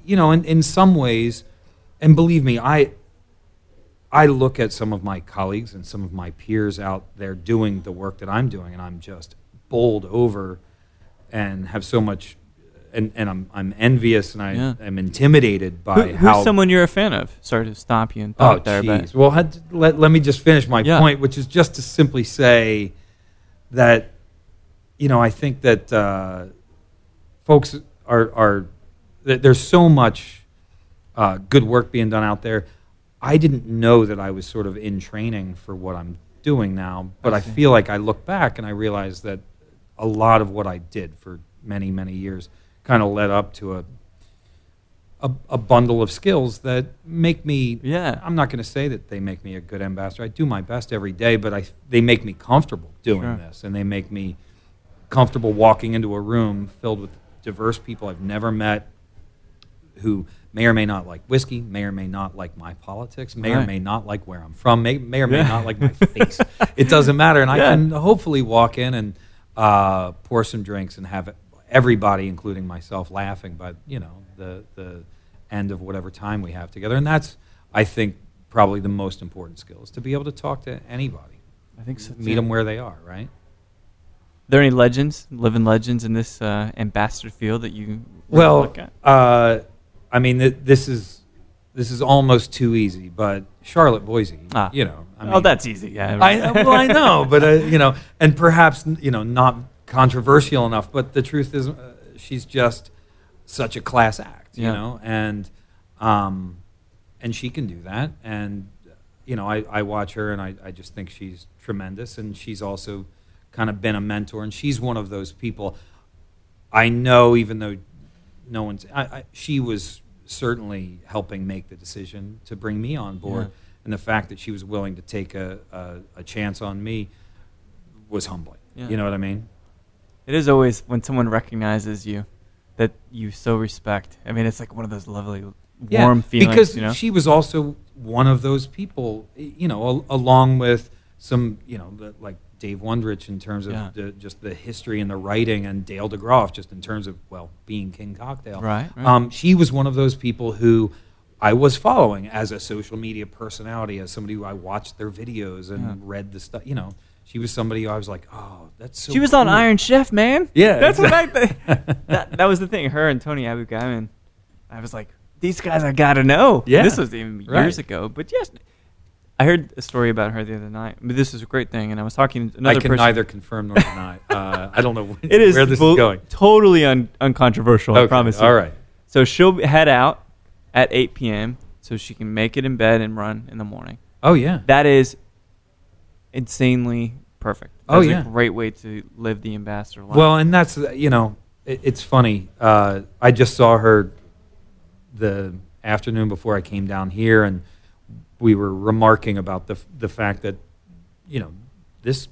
you know, in some ways, and believe me, I look at some of my colleagues and some of my peers out there doing the work that I'm doing, and I'm just bowled over and have so much, and I'm envious and I yeah. am intimidated by how... Who's someone you're a fan of? Sorry to stop you and talk there. But... Well, let me just finish my yeah. point, which is just to simply say that, you know, I think that folks are there's so much good work being done out there. I didn't know that I was sort of in training for what I'm doing now, but I feel like I look back and I realize that a lot of what I did for many, many years kind of led up to a bundle of skills that make me, yeah. I'm not going to say that they make me a good ambassador. I do my best every day, but they make me comfortable doing sure. this, and they make me comfortable walking into a room filled with diverse people I've never met who may or may not like whiskey, may or may not like my politics, may right. or may not like where I'm from, may or may yeah. not like my face. It doesn't matter. And yeah. I can hopefully walk in and pour some drinks and have everybody, including myself, laughing by, you know, the end of whatever time we have together. And that's, I think, probably the most important skill, is to be able to talk to anybody. I think so, too. Meet them where they are, right? Are there any legends, living legends in this ambassador field that you look at? I mean, this is almost too easy, but Charlotte Boise, you know. I mean, that's easy. Yeah, right. I know, but, you know, and perhaps, you know, not controversial enough, but the truth is she's just such a class act, you yeah. know, and she can do that. And, you know, I watch her and I just think she's tremendous, and she's also kind of been a mentor, and she's one of those people I know, even though no one's... she was certainly helping make the decision to bring me on board, yeah. and the fact that she was willing to take a chance on me was humbling. Yeah. You know what I mean? It is always when someone recognizes you that you so respect. I mean, it's like one of those lovely, warm yeah, feelings. Because you know? She was also one of those people, you know, along with some, you know, like Dave Wondrich in terms of yeah. Just the history and the writing, and Dale DeGroff just in terms of, well, being King Cocktail. Right. She was one of those people who I was following as a social media personality, as somebody who I watched their videos and yeah. read the stuff, you know. She was somebody I was like, oh, that's so She was cool. on Iron Chef, man. Yeah. That's exactly. What I think. That was the thing, her and Tony Abu-Gaiman. I was like, these guys I got to know. Yeah. This was even right. years ago. But yes... I heard a story about her the other night. But this is a great thing, and I was talking to another person. I can neither confirm nor deny. I don't know where this is going. Totally uncontroversial, okay. I promise you. All right. So she'll head out at 8 p.m. so she can make it in bed and run in the morning. Oh, yeah. That is insanely perfect. That's a great way to live the ambassador life. Well, and that's, you know, it's funny. I just saw her the afternoon before I came down here, and we were remarking about the fact that, you know, this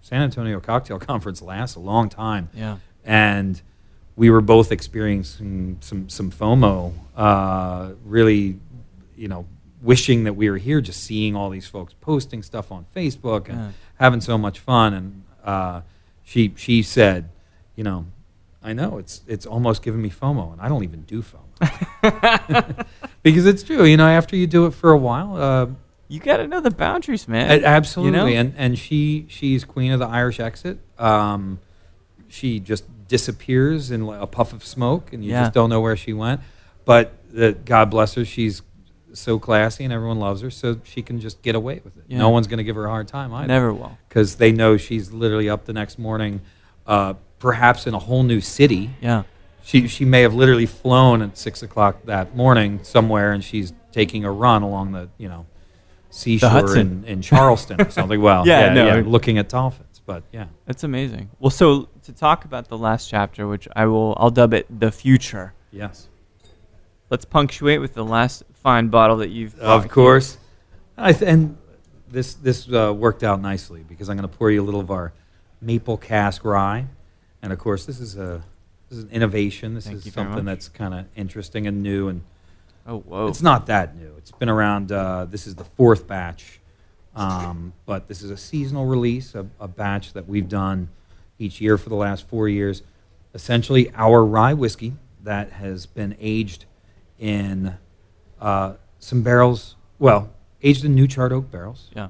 San Antonio Cocktail Conference lasts a long time. Yeah. And we were both experiencing some FOMO, really, you know, wishing that we were here, just seeing all these folks posting stuff on Facebook and yeah. having so much fun. And she said, you know, I know, it's almost giving me FOMO, and I don't even do FOMO. Because it's true, you know, after you do it for a while... you got to know the boundaries, man. Absolutely, you know? And she's queen of the Irish exit. She just disappears in a puff of smoke, and you yeah. just don't know where she went. But God bless her, she's so classy, and everyone loves her, so she can just get away with it. Yeah. No one's going to give her a hard time either. Never will. Because they know she's literally up the next morning... perhaps in a whole new city. Yeah. She may have literally flown at 6:00 that morning somewhere, and she's taking a run along the, you know, seashore in Charleston or something. Well, looking at dolphins, but yeah. That's amazing. Well, so to talk about the last chapter, which I'll dub it The Future. Yes. Let's punctuate with the last fine bottle that you've brought. Of course. And this worked out nicely because I'm going to pour you a little of our maple cask rye, and of course this is an innovation. This is something that's kind of interesting and new, and it's not that new. It's been around. This is the fourth batch, but this is a seasonal release, a batch that we've done each year for the last 4 years. Essentially, our rye whiskey that has been aged in some barrels. Well, aged in new charred oak barrels. Yeah.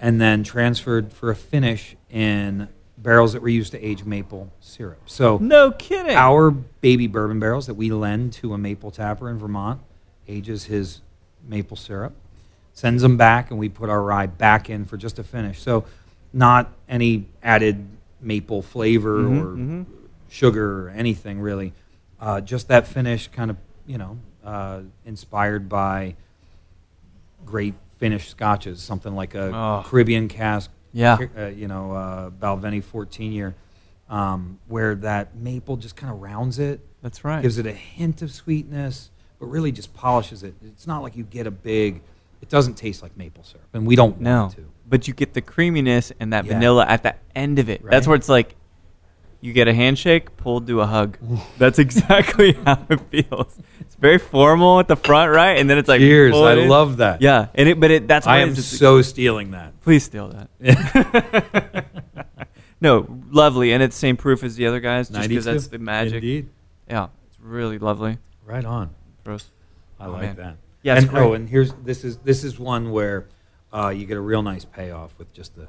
And then transferred for a finish in barrels that were used to age maple syrup. So no kidding. Our baby bourbon barrels that we lend to a maple tapper in Vermont ages his maple syrup, sends them back, and we put our rye back in for just a finish. So not any added maple flavor or sugar or anything really. Just that finish kind of, inspired by great Finnish scotches, something like a Caribbean cask, Balvenie 14-year, where that maple just kind of rounds it. That's right. Gives it a hint of sweetness, but really just polishes it. It's not like you get a big, it doesn't taste like maple syrup, and we don't want to. But you get the creaminess and that vanilla at the end of it. Right? That's where it's like, you get a handshake, pulled to a hug. That's exactly how it feels. It's very formal at the front, right? And then it's like, cheers! I love that. Yeah, and that's. I am so stealing that. Please steal that. No, lovely, and it's same proof as the other guys, just because that's the magic. Indeed. Yeah, it's really lovely. Right on, Bruce. I like that. Yeah, it's great. And this is one where you get a real nice payoff with just the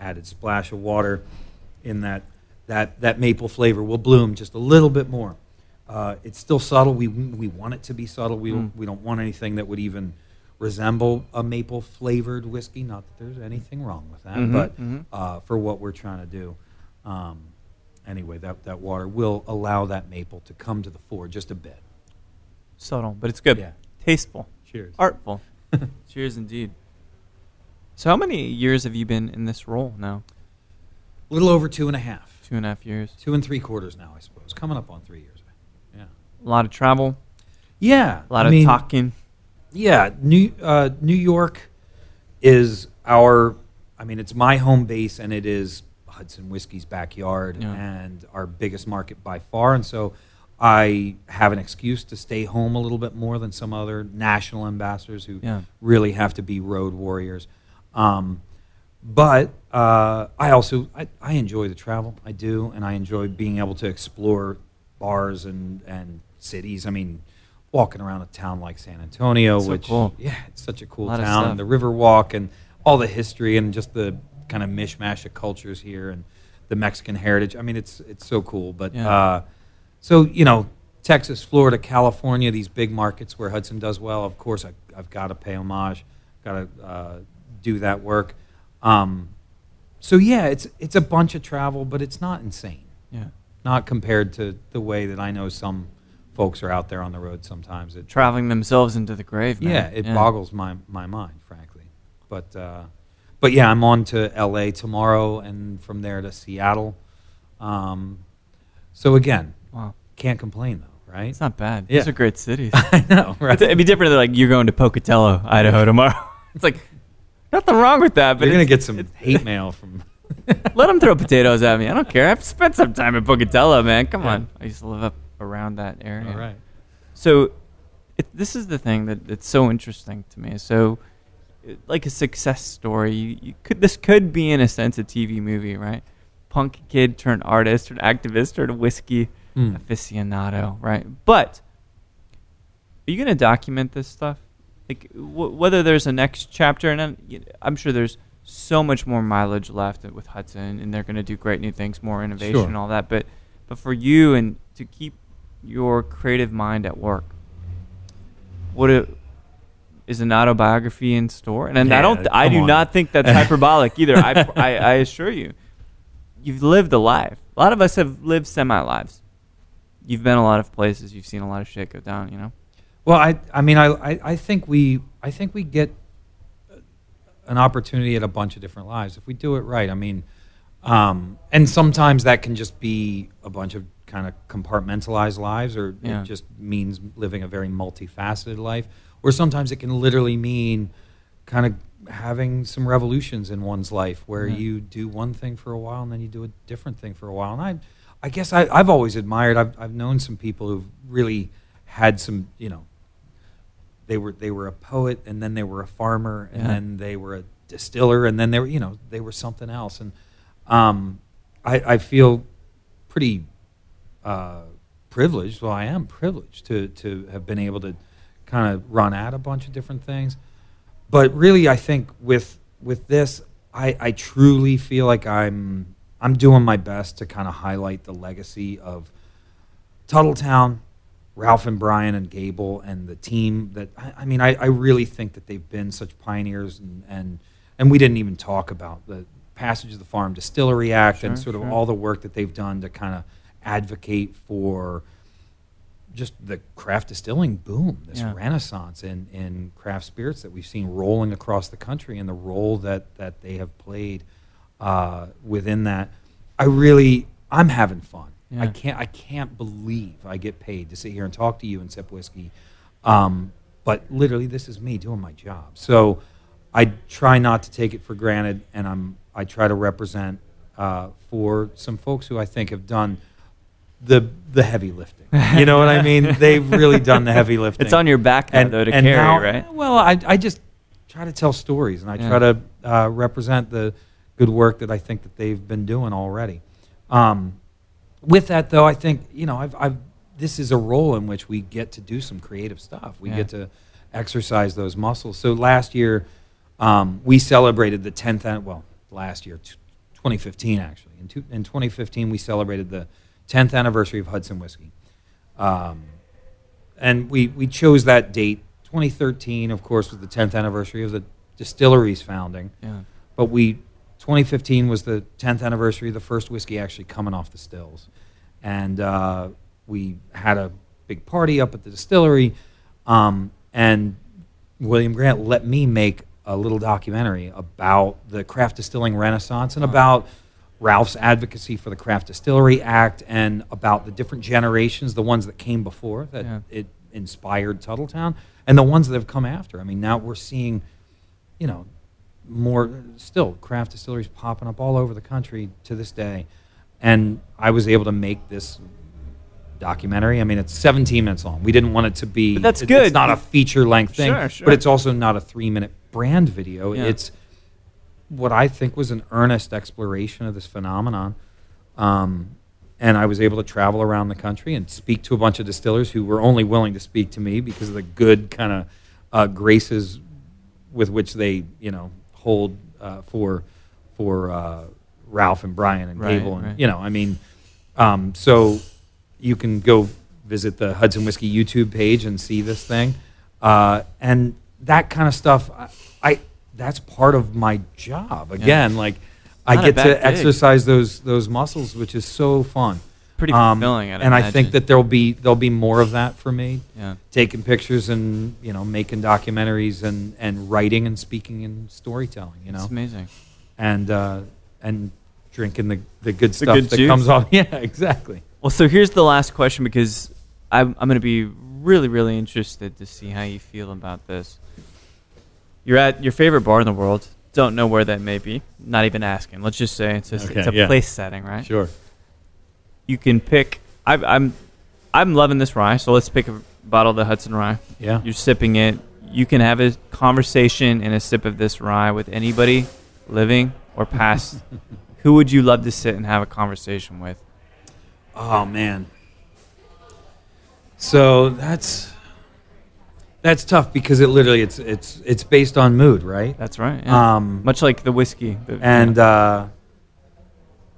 added splash of water in that. That maple flavor will bloom just a little bit more. It's still subtle. We want it to be subtle. We don't want anything that would even resemble a maple flavored whiskey. Not that there's anything wrong with that, but for what we're trying to do, anyway, that water will allow that maple to come to the fore just a bit. Subtle, but it's good. Yeah. Tasteful. Cheers. Artful. Cheers, indeed. So, how many years have you been in this role now? A little over 2.5. 2.5 years. 2 3/4 now, I suppose. Coming up on 3 years. Yeah. A lot of travel. Yeah. A lot of talking. Yeah. New York is our, it's my home base, and it is Hudson Whiskey's backyard and our biggest market by far. And so I have an excuse to stay home a little bit more than some other national ambassadors who really have to be road warriors. But I also, I enjoy the travel. I do, and I enjoy being able to explore bars and cities. Walking around a town like San Antonio, it's such a cool town. And the Riverwalk and all the history and just the kind of mishmash of cultures here and the Mexican heritage. It's so cool. But Texas, Florida, California, these big markets where Hudson does well, of course, I've got to pay homage, got to do that work. It's a bunch of travel, but it's not insane. Yeah. Not compared to the way that I know some folks are out there on the road sometimes. Traveling themselves into the grave, man. Yeah, it boggles my mind, frankly. But I'm on to LA tomorrow and from there to Seattle. Can't complain though, right? It's not bad. Yeah. These are great cities. I know, right? It'd be different than like you're going to Pocatello, Idaho tomorrow. It's like nothing wrong with that, but you're going to get some hate mail from... Let them throw potatoes at me. I don't care. I've spent some time in Pocatello, man. Come on. I used to live up around that area. All right. So this is the thing that's so interesting to me. So like a success story, this could be, in a sense, a TV movie, right? Punk kid turned artist, turned activist, turned whiskey aficionado, right? But are you going to document this stuff? Like whether there's a next chapter, and I'm sure there's so much more mileage left with Hudson, and they're going to do great new things, more innovation, and all that. But for you, and to keep your creative mind at work, is an autobiography in store? And I do not think that's hyperbolic either. I assure you, you've lived a life. A lot of us have lived semi-lives. You've been a lot of places. You've seen a lot of shit go down. Well, I think we get an opportunity at a bunch of different lives if we do it right. And sometimes that can just be a bunch of kind of compartmentalized lives, or it just means living a very multifaceted life. Or sometimes it can literally mean kind of having some revolutions in one's life where you do one thing for a while and then you do a different thing for a while. And I guess I've always admired, I've known some people who've really had some, you know, they were a poet and then they were a farmer and then they were a distiller and then they were, you know, they were something else. And I feel pretty privileged. Well, I am privileged to have been able to kind of run at a bunch of different things. But really, I think with this, I truly feel like I'm doing my best to kind of highlight the legacy of Tuthilltown, Ralph and Brian and Gable and the team. That I mean, I really think that they've been such pioneers, and we didn't even talk about the passage of the Farm Distillery Act and sort of all the work that they've done to kind of advocate for just the craft distilling boom, this renaissance in craft spirits that we've seen rolling across the country, and the role that they have played within that. I'm having fun. Yeah. I can't believe I get paid to sit here and talk to you and sip whiskey, but literally this is me doing my job. So I try not to take it for granted, and I try to represent for some folks who I think have done the heavy lifting. You know what I mean? They've really done the heavy lifting. It's on your back now, though, to carry, now, right? Well, I just try to tell stories, and I try to represent the good work that I think that they've been doing already. With that, though, I think, you know, this is a role in which we get to do some creative stuff. We get to exercise those muscles. So last year, we celebrated the 10th, well, last year, 2015, actually. In 2015, we celebrated the 10th anniversary of Hudson Whiskey. And we chose that date. 2013, of course, was the 10th anniversary of the distillery's founding. Yeah. But 2015 was the 10th anniversary of the first whiskey actually coming off the stills. And we had a big party up at the distillery. And William Grant let me make a little documentary about the craft distilling renaissance and about Ralph's advocacy for the Craft Distillery Act and about the different generations, the ones that came before, that it inspired Tuthilltown, and the ones that have come after. I mean, now we're seeing, you know, more still craft distilleries popping up all over the country to this day. And I was able to make this documentary. I mean, it's 17 minutes long. We didn't want it to be... But that's good. It's not a feature-length thing, but it's also not a 3-minute brand video. Yeah. It's what I think was an earnest exploration of this phenomenon. And I was able to travel around the country and speak to a bunch of distillers who were only willing to speak to me because of the good kind of graces with which they, you know, hold for Ralph and Brian and Gable. And, you know, I mean, so you can go visit the Hudson Whiskey YouTube page and see this thing. And that kind of stuff, that's part of my job. Again, like I get to exercise those muscles, which is so fun. Pretty fulfilling, and I think that there'll be more of that for me. Yeah. Taking pictures and, you know, making documentaries and writing and speaking and storytelling. You know, it's amazing. And drinking the good stuff that comes off. Yeah, exactly. Well, so here's the last question, because I'm going to be really, really interested to see how you feel about this. You're at your favorite bar in the world. Don't know where that may be. Not even asking. Let's just say it's a place setting, right? Sure. You can pick. I'm loving this rye, so let's pick a bottle of the Hudson rye. Yeah. You're sipping it. You can have a conversation and a sip of this rye with anybody, living or past. Who would you love to sit and have a conversation with? Oh man. So that's tough, because it literally it's based on mood, right? That's right. Yeah. Much like the whiskey. And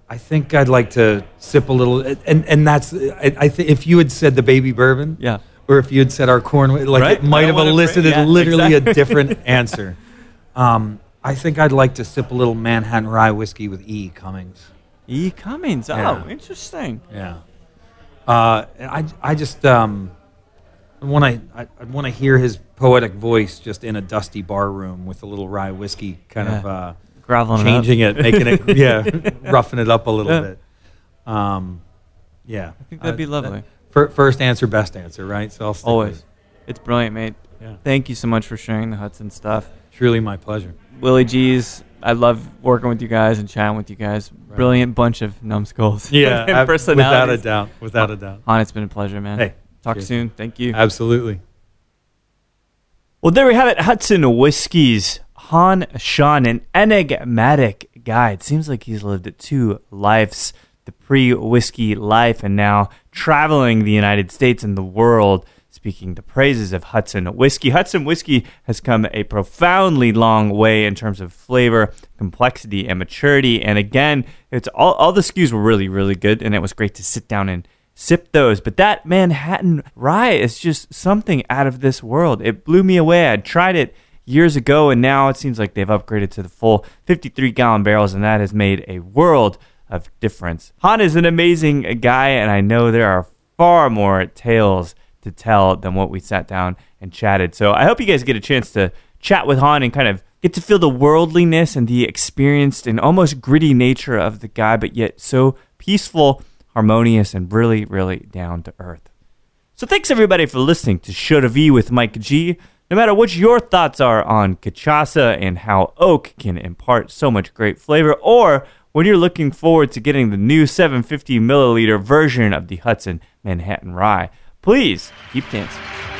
I think I'd like to sip a little, and that's, I think if you had said the baby bourbon, or if you had said our corn, like it might have elicited a different answer. I think I'd like to sip a little Manhattan rye whiskey with E. Cummings. E. Cummings, oh, interesting. Yeah, I just I want to hear his poetic voice just in a dusty bar room with a little rye whiskey, kind of. Changing it, making it, roughing it up a little bit. Yeah. I think that'd be lovely. First answer, best answer, right? So I'll stick with it. It's brilliant, mate. Yeah. Thank you so much for sharing the Hudson stuff. Truly my pleasure. Willie G's. I love working with you guys and chatting with you guys. Right. Brilliant bunch of numbskulls. Yeah, without a doubt. Without a doubt. Han, it's been a pleasure, man. Hey, talk soon. Thank you. Absolutely. Well, there we have it. Hudson Whiskey's Han Shan, an enigmatic guy. It seems like he's lived two lives: the pre-whiskey life, and now traveling the United States and the world, speaking the praises of Hudson Whiskey. Hudson Whiskey has come a profoundly long way in terms of flavor, complexity, and maturity. And again, it's all the SKUs were really, really good, and it was great to sit down and sip those. But that Manhattan Rye is just something out of this world. It blew me away. I tried it years ago, and now it seems like they've upgraded to the full 53-gallon barrels, and that has made a world of difference. Han is an amazing guy, and I know there are far more tales to tell than what we sat down and chatted. So I hope you guys get a chance to chat with Han and kind of get to feel the worldliness and the experienced and almost gritty nature of the guy, but yet so peaceful, harmonious, and really, really down to earth. So thanks everybody for listening to Show to V with Mike G. No matter what your thoughts are on cachaça and how oak can impart so much great flavor, or when you're looking forward to getting the new 750 milliliter version of the Hudson Manhattan Rye, please keep dancing.